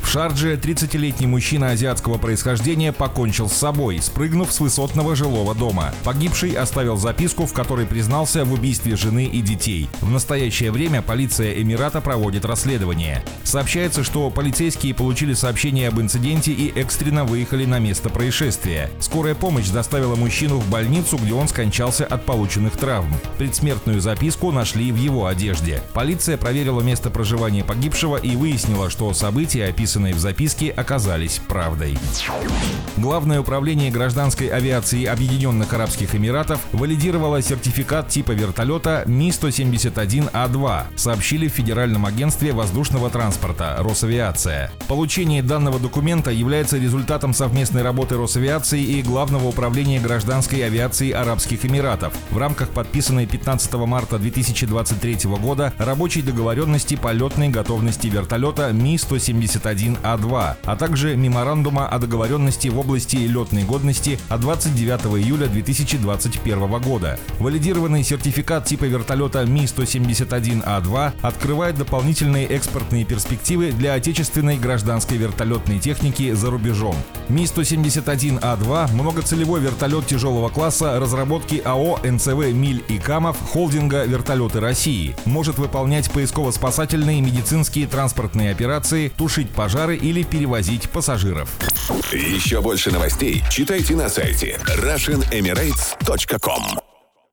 В Шардже 30-летний мужчина азиатского происхождения покончил с собой, спрыгнув с высотного жилого дома. Погибший оставил записку, в которой признался в убийстве жены и детей. В настоящее время полиция Эмирата проводит расследование. Сообщается, что полицейские получили сообщение об инциденте и экстренно выехали на место происшествия. Скорая помощь доставила мужчину в больницу, где он скончался от полученных травм. Предсмертную записку нашли в его одежде. Полиция проверила место проживания погибшего и выяснила, что события, описанные в записке, оказались правдой. Главное управление гражданской авиации Объединенных Арабских Эмиратов валидировало сертификат типа вертолета Ми-171А2, сообщили в Федеральном агентстве воздушного транспорта «Росавиация». Получение данного документа является результатом совместной работы Росавиации и Главного управления гражданской авиации Арабских Эмиратов в рамках подписанной 15 марта 2023 года рабочей договоренности полетной готовности вертолета Ми-171А2 А2, а также меморандума о договоренности в области летной годности от 29 июля 2021 года. Валидированный сертификат типа вертолета Ми-171А2 открывает дополнительные экспортные перспективы для отечественной гражданской вертолетной техники за рубежом. Ми-171А2 – многоцелевой вертолет тяжелого класса разработки АО НЦВ «Миль и Камов» холдинга «Вертолеты России». Может выполнять поисково-спасательные, медицинские, транспортные операции, тушить пожары или перевозить пассажиров. Еще больше новостей читайте на сайте RussianEmirates.com.